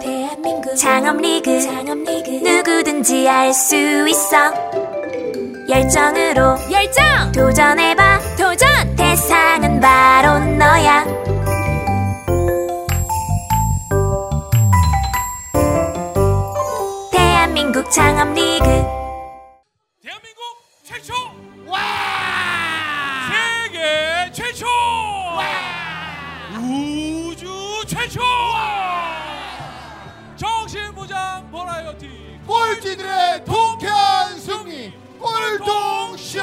대한민국 창업리그, 창업리그 누구든지 알 수 있어 열정으로 열정 도전해봐 도전 대상은 바로 너야 대한민국 창업리그 대한민국 최초 와 세계 최초 와 우주 최초 정신보장 버라이어티 꼴찌들의 통쾌한 승리 꼴통쇼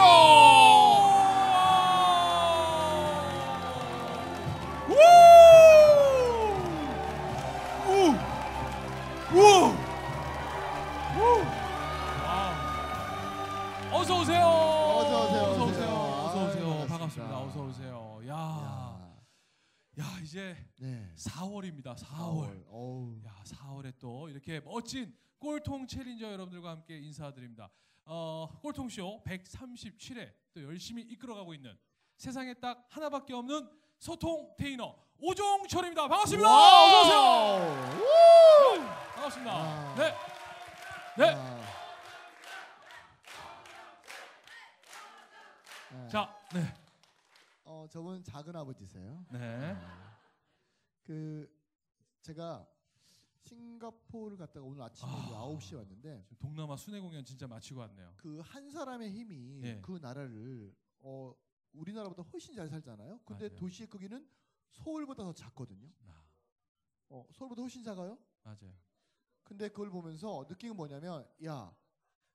어서오세요 어서오세요 반갑습니다 어서오세요 야 이제 네. 4월입니다. 4월. 어우. 야 4월에 또 이렇게 멋진 꼴통 챌린저 여러분들과 함께 인사드립니다. 꼴통쇼 137회 또 열심히 이끌어가고 있는 세상에 딱 하나밖에 없는 소통 테이너 오종철입니다. 반갑습니다. 어서 오세요. 네, 반갑습니다. 아. 네. 네. 아. 자, 네. 저분 작은 아버지세요. 네. 제가 싱가포르를 갔다가 오늘 아침에 9시에 왔는데 동남아 순회 공연 진짜 마치고 왔네요. 그 한 사람의 힘이 네. 그 나라를 우리나라보다 훨씬 잘 살잖아요. 근데 맞아요. 도시의 크기는 서울보다 더 작거든요. 서울보다 훨씬 작아요? 맞아요. 근데 그걸 보면서 느낀 게 뭐냐면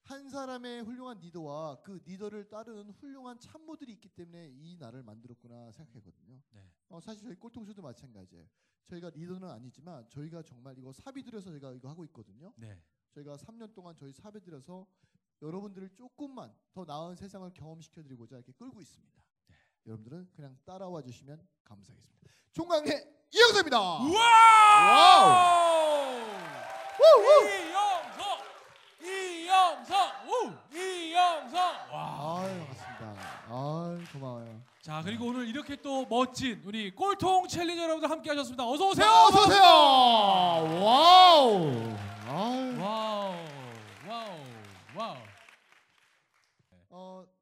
한 사람의 훌륭한 리더와 그 리더를 따르는 훌륭한 참모들이 있기 때문에 이 나라를 만들었구나 생각했거든요. 네. 사실 저희 꼴통쇼도 마찬가지예요. 저희가 리더는 아니지만 저희가 정말 이거 사비들여서 저희가 이거 하고 있거든요. 네. 저희가 3년 동안 저희 사비들여서 여러분들을 조금만 더 나은 세상을 경험시켜드리고자 이렇게 끌고 있습니다. 네. 여러분들은 그냥 따라와 주시면 감사하겠습니다. 종강의 이영서입니다. 와우! 이영서! 와, 반갑습니다. 고마워요. 자, 그리고 오늘 이렇게 또 멋진 우리 꼴통 챌린저 여러분들 함께 하셨습니다. 어서 오세요. 어서 오세요. 와우.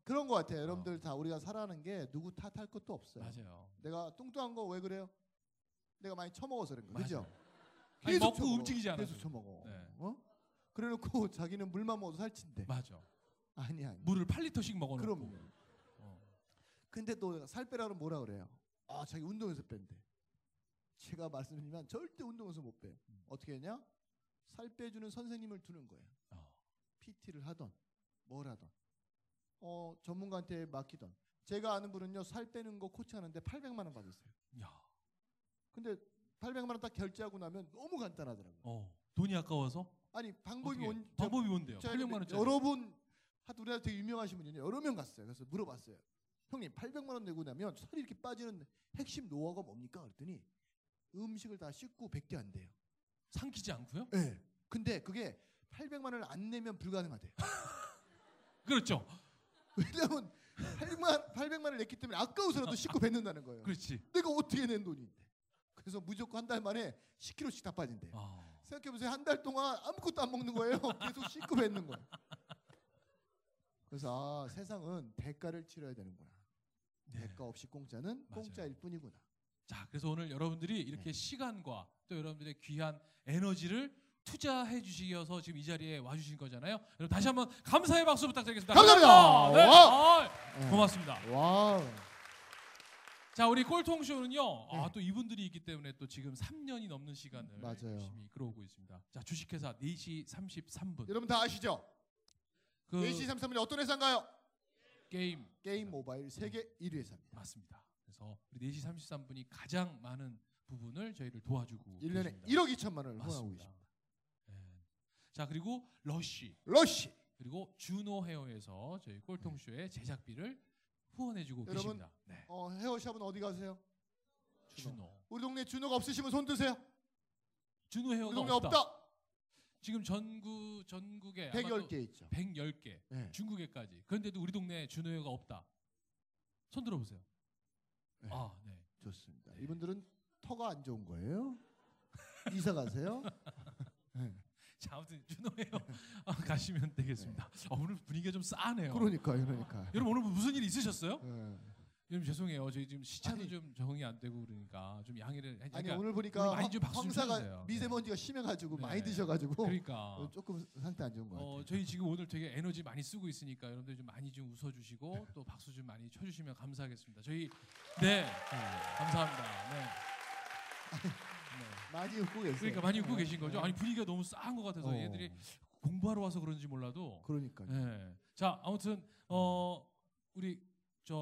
그런 것 같아요. 여러분들 다 우리가 살아가는 게 누구 탓할 것도 없어요. 맞아요. 내가 뚱뚱한 거 왜 그래요? 내가 많이 처먹어서 그런 거. 그죠? 계속 먹고 움직이지 않아요. 계속 처먹어. 네. 그래놓고 자기는 물만 먹어도 살찐대. 맞아. 아니야. 물을 8리터씩 먹어놓고. 그럼. 근데 또 살 빼라면 뭐라 그래요? 자기 운동해서 뺀대. 제가 말씀드리면 절대 운동해서 못 빼요. 어떻게 했냐? 살 빼주는 선생님을 두는 거예요. PT를 하던, 뭘 하던, 전문가한테 맡기던. 제가 아는 분은요, 살 빼는 거 코치하는데 800만 원 받았어요. 야. 근데 800만 원 딱 결제하고 나면 너무 간단하더라고요. 돈이 아까워서? 아니 방법이 뭔데요? 800만 원짜리 여러분 우리나라 되게 유명하신 분이에요. 여러 명 갔어요. 그래서 물어봤어요. 형님 800만 원 내고 나면 살이 이렇게 빠지는 핵심 노하우가 뭡니까? 그랬더니 음식을 다 씻고 100개 안 돼요. 삼키지 않고요? 네. 근데 그게 800만 원을 안 내면 불가능하대요. 그렇죠. 왜냐하면 800만 원을 냈기 때문에 아까워서라도 씻고 뱉는다는 거예요. 그렇지. 내가 어떻게 낸 돈인데. 그래서 무조건 한 달 만에 10kg씩 다 빠진대요. 생각해보세요. 한 달 동안 아무것도 안 먹는 거예요. 계속 씻고 뱉는 거예요. 그래서 세상은 대가를 치러야 되는구나. 네. 대가 없이 공짜는 맞아요. 공짜일 뿐이구나. 자, 그래서 오늘 여러분들이 이렇게 네. 시간과 또 여러분들의 귀한 에너지를 투자해 주시어서 지금 이 자리에 와주신 거잖아요. 여러분 다시 한번 감사의 박수 부탁드리겠습니다. 감사합니다. 네. 고맙습니다. 와우. 자, 우리 꼴통쇼는요. 네. 또 이분들이 있기 때문에 또 지금 3년이 넘는 시간을 열심히 이끌어오고 있습니다. 자, 주식회사 4시 33분. 여러분 다 아시죠? 4시 33분이 어떤 회사인가요? 게임 모바일 세계 1위 회사입니다. 맞습니다. 그래서 우리 4시 33분이 가장 많은 부분을 저희를 도와주고 1년에 계십니다. 1억 2천만 원을 후원하고 계십니다. 네. 자, 그리고 러쉬. 그리고 주노헤어에서 저희 꼴통쇼의 제작비를 후원해주고 계십니다. 네. 헤어샵은 어디 가세요? 주노. 우리 동네 주노가 없으시면 손 드세요. 주노 헤어가 없다. 지금 전국에 110개 있죠. 110개. 네. 중국에까지. 그런데도 우리 동네에 주노 헤어가 없다. 손 들어보세요. 네. 네. 좋습니다. 네. 이분들은 터가 안 좋은 거예요? 이사 가세요? 자, 아무튼 주노헤어 가시면 되겠습니다. 네. 오늘 분위기가 좀 싸네요. 그러니까. 여러분 오늘 무슨 일 있으셨어요? 네. 여러분 죄송해요. 저희 지금 시차도 좀 적응이 안 되고 그러니까 좀 양해를. 그러니까 아니 오늘 보니까 많이 좀 황사가 미세먼지가 심해가지고 네. 많이 드셔가지고 그러니까 조금 상태 안 좋은 것 같아요. 저희 지금 오늘 되게 에너지 많이 쓰고 있으니까 여러분들 좀 많이 좀 웃어주시고 또 박수 좀 많이 쳐주시면 감사하겠습니다. 저희 감사합니다. 많이 웃고 계세요. 그러니까 많이 웃고 계신 거죠. 아니 분위기가 너무 싸한 것 같아서 얘들이 공부하러 와서 그런지 몰라도. 그러니까요. 자 아무튼 우리.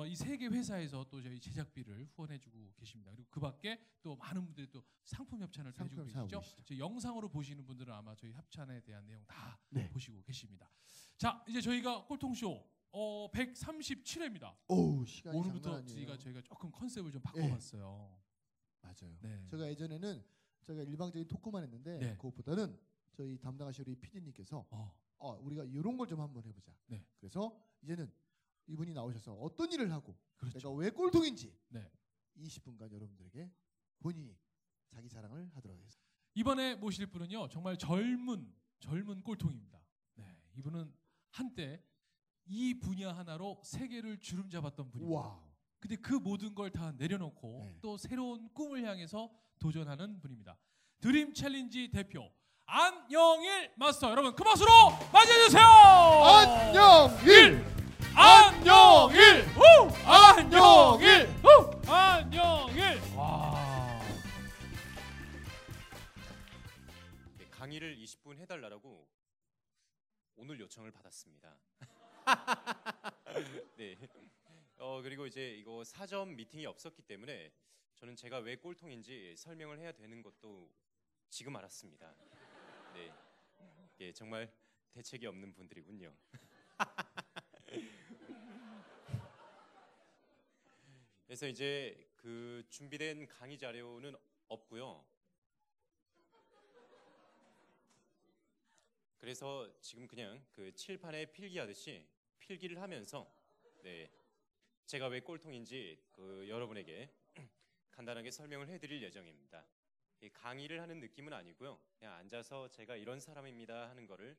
이 세 개 회사에서 또 저희 제작비를 후원해주고 계십니다. 그리고 그 밖에 또 많은 분들이 또 상품 협찬을 해주고 계시죠. 영상으로 보시는 분들은 아마 저희 협찬에 대한 내용 다 보시고 계십니다. 자, 이제 저희가 꼴통쇼 137회입니다. 오, 시간이 오늘부터 저희가 조금 컨셉을 좀 바꿔봤어요. 맞아요. 네. 제가 예전에는 제가 일방적인 토크만 했는데 그것보다는 저희 담당하신 우리 PD님께서 우리가 이런 걸 좀 한번 해보자. 네. 그래서 이제는 이분이 나오셔서 어떤 일을 하고 내가 왜 꼴통인지 20분간 여러분들에게 본인이 자기 자랑을 하도록 하겠습니다. 이번에 모실 분은요 정말 젊은 꼴통입니다. 이분은 한때 이 분야 하나로 세계를 주름잡았던 분입니다. 와우. 근데 그 모든 걸 다 내려놓고 또 새로운 꿈을 향해서 도전하는 분입니다. 드림 챌린지 대표 안영일 마스터 여러분 큰 박수로 맞이해주세요. 안영일! 안영일! 우! 안영일! 우! 안영일! 와. 강의를 20분 해달라고 오늘 요청을 받았습니다. 네. 그리고 이제 이거 사전 미팅이 없었기 때문에 저는 제가 왜 꼴통인지 설명을 해야 되는 것도 지금 알았습니다. 네. 예, 정말 대책이 없는 분들이군요. 그래서 이제 그 준비된 강의 자료는 없고요. 그래서 지금 그냥 그 칠판에 필기하듯이 필기를 하면서 제가 왜 꼴통인지 그 여러분에게 간단하게 설명을 해드릴 예정입니다. 강의를 하는 느낌은 아니고요. 그냥 앉아서 제가 이런 사람입니다 하는 거를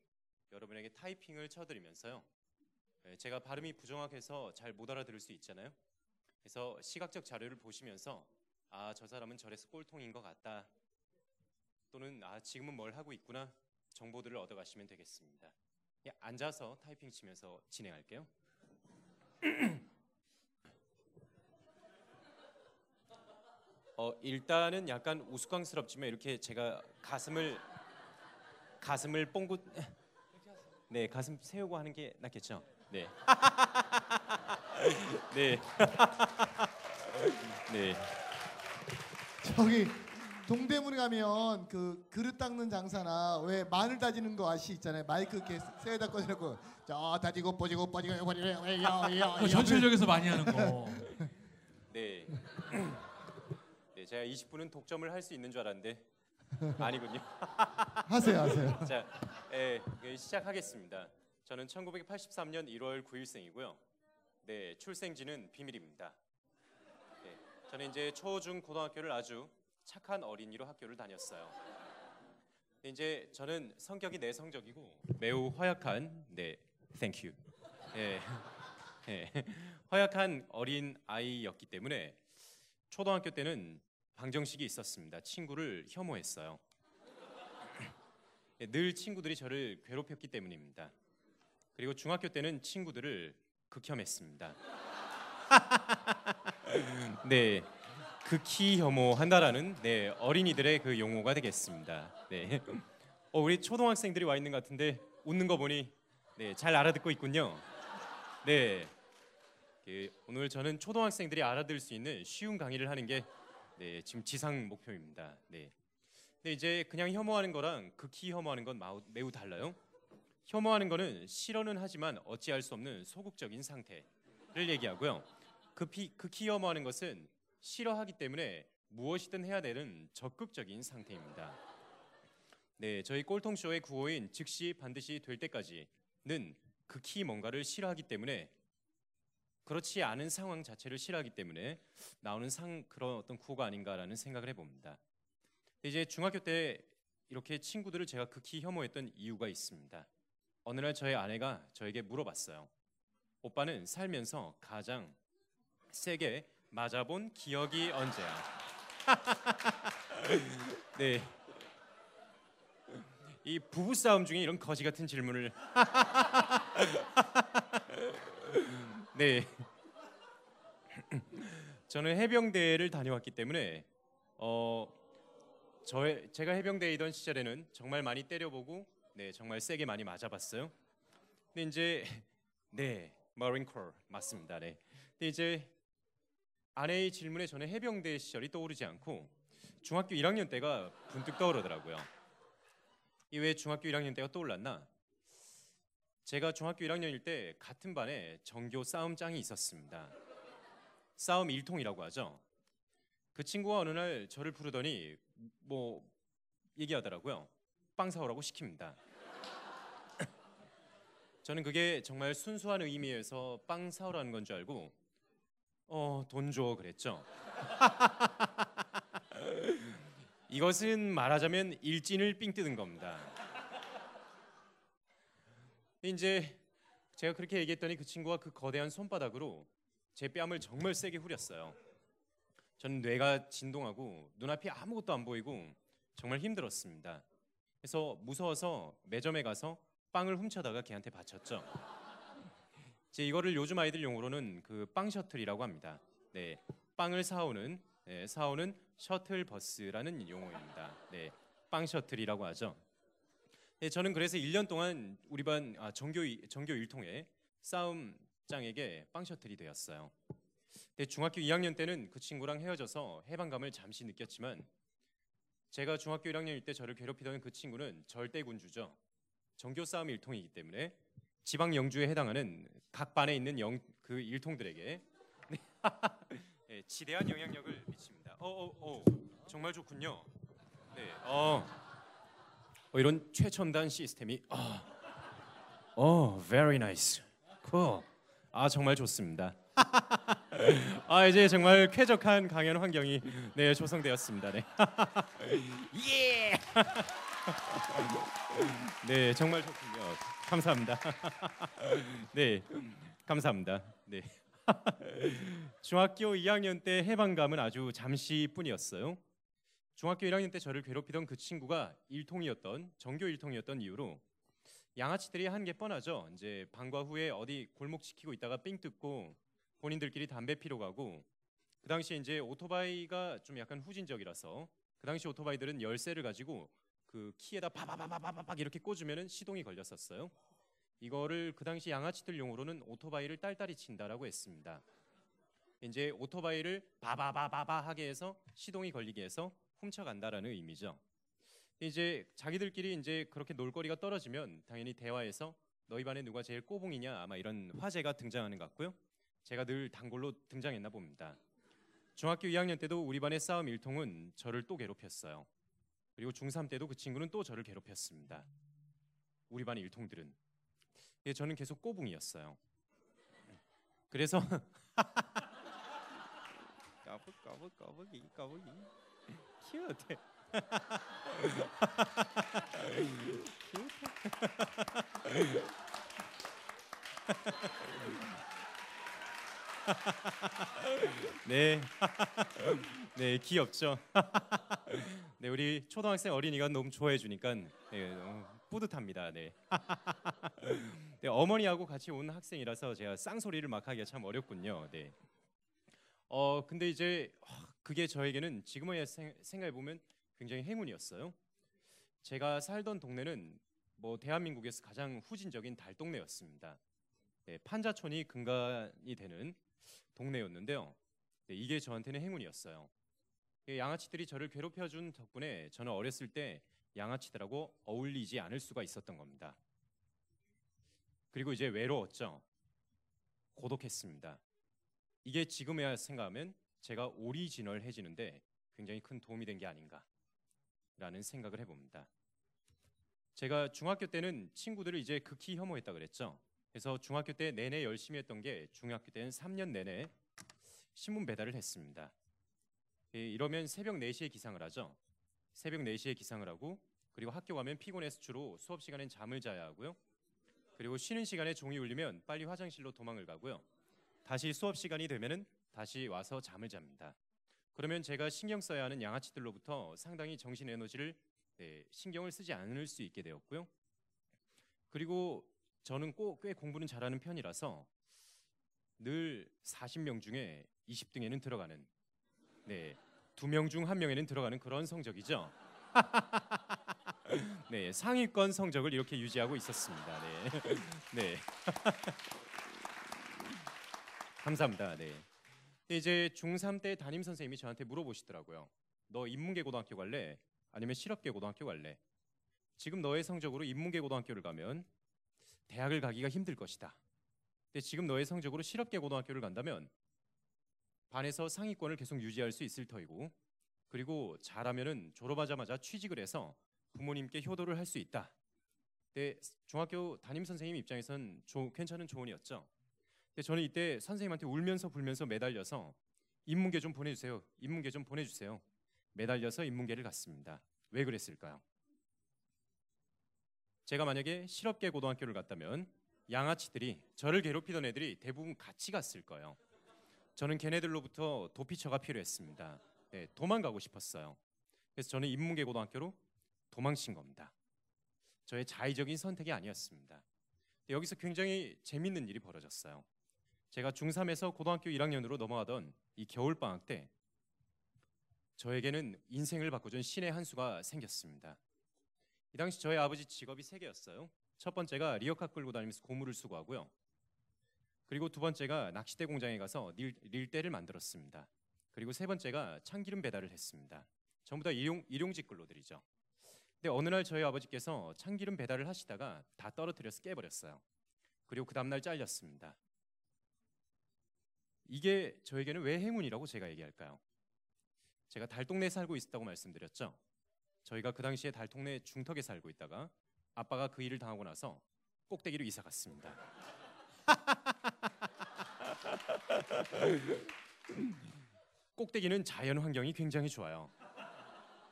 여러분에게 타이핑을 쳐드리면서요. 제가 발음이 부정확해서 잘 못 알아들을 수 있잖아요. 그래서 시각적 자료를 보시면서 아, 저 사람은 저래서 꼴통인 것 같다. 또는 아, 지금은 뭘 하고 있구나. 정보들을 얻어가시면 되겠습니다. 예, 앉아서 타이핑 치면서 진행할게요. 일단은 약간 우스꽝스럽지만 이렇게 제가 가슴을 뽕구 가슴 세우고 하는 게 낫겠죠. 네. 네. 네. 저기 동대문 가면 그 그릇 닦는 장사나 왜 마늘 다지는 거 아시 있잖아요. 마이크 이렇게 세에다 꺼내놓고 저 다지고 뽀지고 전철역에서 많이 하는 거. 네. 네, 제가 20분은 독점을 할 수 있는 줄 알았는데 아니군요. 하세요. 자, 시작하겠습니다. 저는 1983년 1월 9일생이고요. 네, 출생지는 비밀입니다. 네, 저는 이제 초중고등학교를 아주 착한 어린이로 학교를 다녔어요. 네, 이제 저는 성격이 내성적이고 매우 허약한 땡큐. 허약한 어린 아이였기 때문에 초등학교 때는 방정식이 있었습니다. 친구를 혐오했어요. 네, 늘 친구들이 저를 괴롭혔기 때문입니다. 그리고 중학교 때는 친구들을 극혐했습니다. 네, 극히 혐오한다라는 어린이들의 그 용어가 되겠습니다. 네, 우리 초등학생들이 와 있는 것 같은데 웃는 거 보니 잘 알아듣고 있군요. 네, 오늘 저는 초등학생들이 알아들을 수 있는 쉬운 강의를 하는 게 지금 지상 목표입니다. 네, 근데 이제 그냥 혐오하는 거랑 극히 혐오하는 건 매우 달라요. 혐오하는 거는 싫어는 하지만 어찌할 수 없는 소극적인 상태를 얘기하고요. 극히 혐오하는 것은 싫어하기 때문에 무엇이든 해야 되는 적극적인 상태입니다. 네, 저희 꼴통쇼의 구호인 즉시 반드시 될 때까지는 극히 뭔가를 싫어하기 때문에 그렇지 않은 상황 자체를 싫어하기 때문에 나오는 그런 어떤 구호가 아닌가라는 생각을 해봅니다. 이제 중학교 때 이렇게 친구들을 제가 극히 혐오했던 이유가 있습니다. 어느 날 저의 아내가 저에게 물어봤어요. 오빠는 살면서 가장 세게 맞아본 기억이 언제야? 네. 이 부부싸움 중에 이런 거지 같은 질문을. 네. 저는 해병대를 다녀왔기 때문에 제가 해병대이던 시절에는 정말 많이 때려보고 네, 정말 세게 많이 맞아봤어요. 근데 이제 네, 머린콜 맞습니다. 네. 근데 이제 아내의 질문에 저는 해병대 시절이 떠오르지 않고 중학교 1학년 때가 문득 떠오르더라고요. 이 왜 중학교 1학년 때가 떠올랐나? 제가 중학교 1학년일 때 같은 반에 전교 싸움짱이 있었습니다. 싸움 일통이라고 하죠. 그 친구가 어느 날 저를 부르더니 뭐 얘기하더라고요. 빵 사오라고 시킵니다. 저는 그게 정말 순수한 의미에서 빵 사오라는 건 줄 알고 돈 줘 그랬죠. 이것은 말하자면 일진을 삥 뜯은 겁니다. 이제 제가 그렇게 얘기했더니 그 친구가 그 거대한 손바닥으로 제 뺨을 정말 세게 후렸어요. 저는 뇌가 진동하고 눈앞이 아무것도 안 보이고 정말 힘들었습니다. 그래서 무서워서 매점에 가서 빵을 훔쳐다가 걔한테 바쳤죠. 이거를 요즘 아이들 용어로는 그 빵 셔틀이라고 합니다. 네, 빵을 사오는 셔틀버스라는 용어입니다. 네, 빵 셔틀이라고 하죠. 네, 저는 그래서 1년 동안 우리 반 전교 1통에 싸움장에게 빵 셔틀이 되었어요. 네, 중학교 2학년 때는 그 친구랑 헤어져서 해방감을 잠시 느꼈지만 제가 중학교 1학년일 때 저를 괴롭히던 그 친구는 절대 군주죠. 전교 싸움 1통이기 때문에 지방 영주에 해당하는 각 반에 있는 그 일통들에게 네, 지대한 영향력을 미칩니다. 정말 좋군요. 네, 이런 최첨단 시스템이 very nice, cool. 아 정말 좋습니다. 아 이제 정말 쾌적한 강연 환경이 네 조성되었습니다. 네, 예. 네 정말 좋군요. 감사합니다. 네 감사합니다. 네. 중학교 2학년 때 해방감은 아주 잠시뿐이었어요. 중학교 1학년 때 저를 괴롭히던 그 친구가 전교 1통이었던 이유로 양아치들이 한 게 뻔하죠. 이제 방과 후에 어디 골목 지키고 있다가 삥 뜯고 본인들끼리 담배 피러 가고 그 당시 이제 오토바이가 좀 약간 후진적이라서 그 당시 오토바이들은 열쇠를 가지고 그 키에다 바바바바바박 이렇게 꽂으면은 시동이 걸렸었어요. 이거를 그 당시 양아치들 용어로는 오토바이를 딸딸이 친다라고 했습니다. 이제 오토바이를 바바바바바 하게 해서 시동이 걸리게 해서 훔쳐간다라는 의미죠. 이제 자기들끼리 이제 그렇게 놀거리가 떨어지면 당연히 대화에서 너희 반에 누가 제일 꼬봉이냐 아마 이런 화제가 등장하는 것 같고요. 제가 늘 단골로 등장했나 봅니다. 중학교 2학년 때도 우리 반의 싸움 일통은 저를 또 괴롭혔어요. 그리고 중3 때도 그 친구는 또 저를 괴롭혔습니다. 우리 반의 일통들은 예, 저는 계속 꼬붕이었어요. 그래서 까불까불까불이 큐트 네, 네 귀엽죠. 네 우리 초등학생 어린이가 너무 좋아해 주니까 네, 너무 뿌듯합니다. 네. 네 어머니하고 같이 온 학생이라서 제가 쌍소리를 막 하기가 참 어렵군요. 네. 근데 이제 그게 저에게는 지금의 생각해 보면 굉장히 행운이었어요. 제가 살던 동네는 뭐 대한민국에서 가장 후진적인 달동네였습니다. 네, 판자촌이 근간이 되는 동네였는데요. 네, 이게 저한테는 행운이었어요. 네, 양아치들이 저를 괴롭혀준 덕분에 저는 어렸을 때 양아치들하고 어울리지 않을 수가 있었던 겁니다. 그리고 이제 외로웠죠. 고독했습니다. 이게 지금에야 생각하면 제가 오리지널해지는데 굉장히 큰 도움이 된 게 아닌가라는 생각을 해봅니다. 제가 중학교 때는 친구들을 이제 극히 혐오했다 그랬죠. 그래서 중학교 때 내내 열심히 했던 게 중학교 때는 3년 내내 신문 배달을 했습니다. 이러면 새벽 4시에 기상을 하죠. 새벽 4시에 기상을 하고 그리고 학교 가면 피곤해서 주로 수업 시간엔 잠을 자야 하고요. 그리고 쉬는 시간에 종이 울리면 빨리 화장실로 도망을 가고요. 다시 수업 시간이 되면은 다시 와서 잠을 잡니다. 그러면 제가 신경 써야 하는 양아치들로부터 상당히 정신 에너지를 신경을 쓰지 않을 수 있게 되었고요. 그리고 저는 꽤 공부는 잘하는 편이라서 늘 40명 중에 20등에는 들어가는, 2명 중 1명에는 들어가는 그런 성적이죠. 네, 상위권 성적을 이렇게 유지하고 있었습니다. 네. 감사합니다. 네. 근데 이제 중3 때 담임 선생님이 저한테 물어보시더라고요. 너 인문계 고등학교 갈래? 아니면 실업계 고등학교 갈래? 지금 너의 성적으로 인문계 고등학교를 가면 대학을 가기가 힘들 것이다. 근데 지금 너의 성적으로 실업계 고등학교를 간다면 반에서 상위권을 계속 유지할 수 있을 터이고, 그리고 잘하면은 졸업하자마자 취직을 해서 부모님께 효도를 할 수 있다. 근데 중학교 담임 선생님 입장에선 괜찮은 조언이었죠. 근데 저는 이때 선생님한테 울면서 불면서 매달려서 인문계 좀 보내주세요. 인문계 좀 보내주세요. 매달려서 인문계를 갔습니다. 왜 그랬을까요? 제가 만약에 실업계 고등학교를 갔다면 양아치들이, 저를 괴롭히던 애들이 대부분 같이 갔을 거예요. 저는 걔네들로부터 도피처가 필요했습니다. 네, 도망가고 싶었어요. 그래서 저는 인문계 고등학교로 도망친 겁니다. 저의 자의적인 선택이 아니었습니다. 여기서 굉장히 재밌는 일이 벌어졌어요. 제가 중3에서 고등학교 1학년으로 넘어가던 이 겨울방학 때 저에게는 인생을 바꿔준 신의 한 수가 생겼습니다. 이 당시 저희 아버지 직업이 3개였어요. 첫 번째가 리어카 끌고 다니면서 고무를 수거하고요. 그리고 두 번째가 낚싯대 공장에 가서 릴대를 만들었습니다. 그리고 세 번째가 참기름 배달을 했습니다. 전부 다 일용직 근로들이죠. 근데 어느 날 저희 아버지께서 참기름 배달을 하시다가 다 떨어뜨려서 깨버렸어요. 그리고 그 다음날 잘렸습니다. 이게 저에게는 왜 행운이라고 제가 얘기할까요? 제가 달동네에 살고 있었다고 말씀드렸죠. 저희가 그 당시에 달동네 중턱에 살고 있다가 아빠가 그 일을 당하고 나서 꼭대기로 이사 갔습니다. 꼭대기는 자연 환경이 굉장히 좋아요.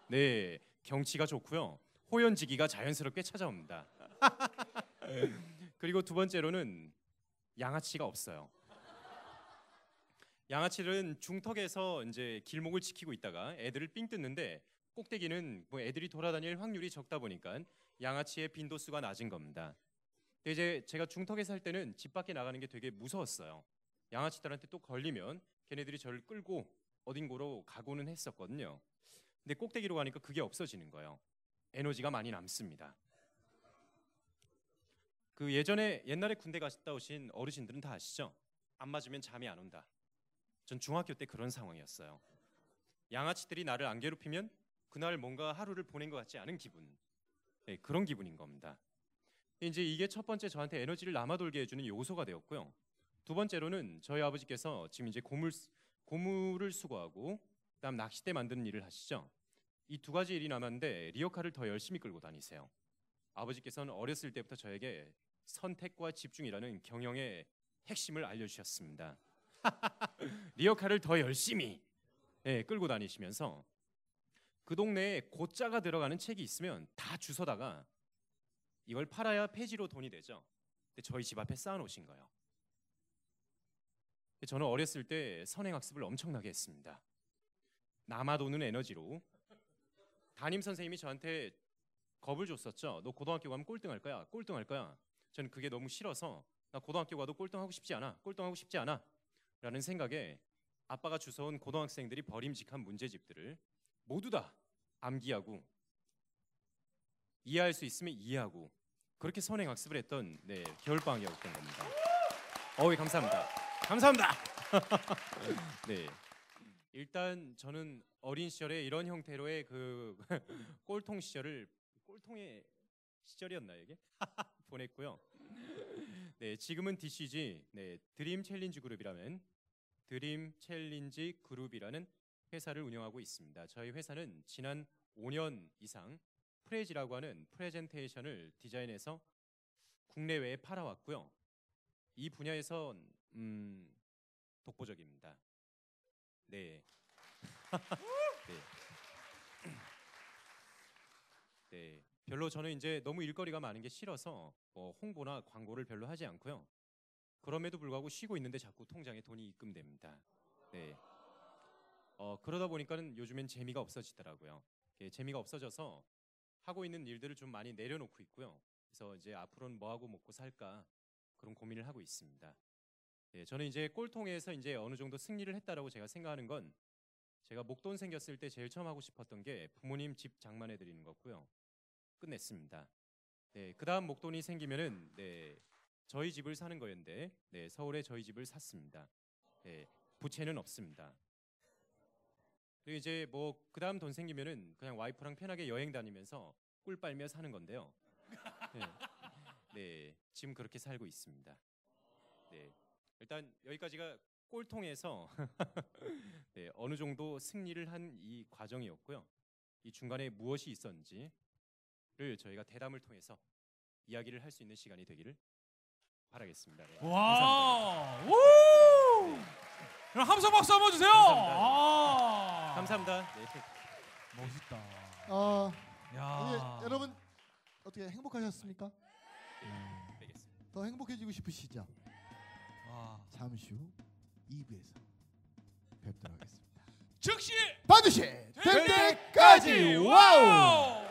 네, 경치가 좋고요. 호연지기가 자연스럽게 찾아옵니다. 그리고 두 번째로는 양아치가 없어요. 양아치들은 중턱에서 이제 길목을 지키고 있다가 애들을 삥 뜯는데, 꼭대기는 뭐 애들이 돌아다닐 확률이 적다 보니까 양아치의 빈도수가 낮은 겁니다. 근데 이제 제가 중턱에 살 때는 집 밖에 나가는 게 되게 무서웠어요. 양아치들한테 또 걸리면 걔네들이 저를 끌고 어딘가로 가고는 했었거든요. 근데 꼭대기로 가니까 그게 없어지는 거예요. 에너지가 많이 남습니다. 그 옛날에 군대 갔다 오신 어르신들은 다 아시죠? 안 맞으면 잠이 안 온다. 전 중학교 때 그런 상황이었어요. 양아치들이 나를 안 괴롭히면 그날 뭔가 하루를 보낸 것 같지 않은 기분. 네, 그런 기분인 겁니다. 이제 이게 첫 번째 저한테 에너지를 남아돌게 해주는 요소가 되었고요. 두 번째로는 저희 아버지께서 지금 이제 고무를 수거하고 그다음 낚싯대 만드는 일을 하시죠. 이 두 가지 일이 남았는데 리어카를 더 열심히 끌고 다니세요. 아버지께서는 어렸을 때부터 저에게 선택과 집중이라는 경영의 핵심을 알려주셨습니다. 리어카를 더 열심히 끌고 다니시면서 그 동네에 고자가 들어가는 책이 있으면 다 주워다가 이걸 팔아야 폐지로 돈이 되죠. 근데 저희 집 앞에 쌓아놓으신 거예요. 저는 어렸을 때 선행학습을 엄청나게 했습니다. 남아도는 에너지로. 담임선생님이 저한테 겁을 줬었죠. 너 고등학교 가면 꼴등할 거야. 꼴등할 거야. 저는 그게 너무 싫어서 나 고등학교 가도 꼴등하고 싶지 않아. 꼴등하고 싶지 않아. 라는 생각에 아빠가 주워온 고등학생들이 버림직한 문제집들을 모두 다 암기하고 이해할 수 있으면 이해하고 그렇게 선행학습을 했던 겨울방학이었던 겁니다. 어이, 감사합니다. 감사합니다. 네, 일단 저는 어린 시절에 이런 형태로의 그 꼴통 시절을, 꼴통의 시절이었나요 이게? 보냈고요. 네, 지금은 DCG, 드림챌린지그룹이라는 회사를 운영하고 있습니다. 저희 회사는 지난 5년 이상 프레지라고 하는 프레젠테이션을 디자인해서 국내외에 팔아왔고요. 이 분야에선 독보적입니다. 네. 네. 네. 별로 저는 이제 너무 일거리가 많은 게 싫어서 홍보나 광고를 별로 하지 않고요. 그럼에도 불구하고 쉬고 있는데 자꾸 통장에 돈이 입금됩니다. 네. 그러다 보니까는 요즘엔 재미가 없어지더라고요. 재미가 없어져서 하고 있는 일들을 좀 많이 내려놓고 있고요. 그래서 이제 앞으로는 뭐 하고 먹고 살까 그런 고민을 하고 있습니다. 네, 저는 이제 꼴통에서 이제 어느 정도 승리를 했다라고 제가 생각하는 건 제가 목돈 생겼을 때 제일 처음 하고 싶었던 게 부모님 집 장만해 드리는 거고요. 끝냈습니다. 네, 그다음 목돈이 생기면은 네, 저희 집을 사는 거였는데 네, 서울에 저희 집을 샀습니다. 네, 부채는 없습니다. 그리고 이제 뭐 그다음 돈 생기면은 그냥 와이프랑 편하게 여행 다니면서 꿀 빨며 사는 건데요. 네, 네, 지금 그렇게 살고 있습니다. 네. 일단 여기까지가 꼴통에서 네, 어느 정도 승리를 한 이 과정이었고요. 이 중간에 무엇이 있었는지를 저희가 대담을 통해서 이야기를 할 수 있는 시간이 되기를 바라겠습니다. 네, 와! 감사합니다. 오! 네. 그럼 함성 박수 한번 주세요. 감사합니다. 감사합니다. 네. 멋있다. 야. 예, 여러분 어떻게 행복하셨습니까? 네, 되겠습니다. 더 행복해지고 싶으시죠? 잠시 후 2부에서 뵙도록 하겠습니다. 즉시 반드시 될 때까지 와우!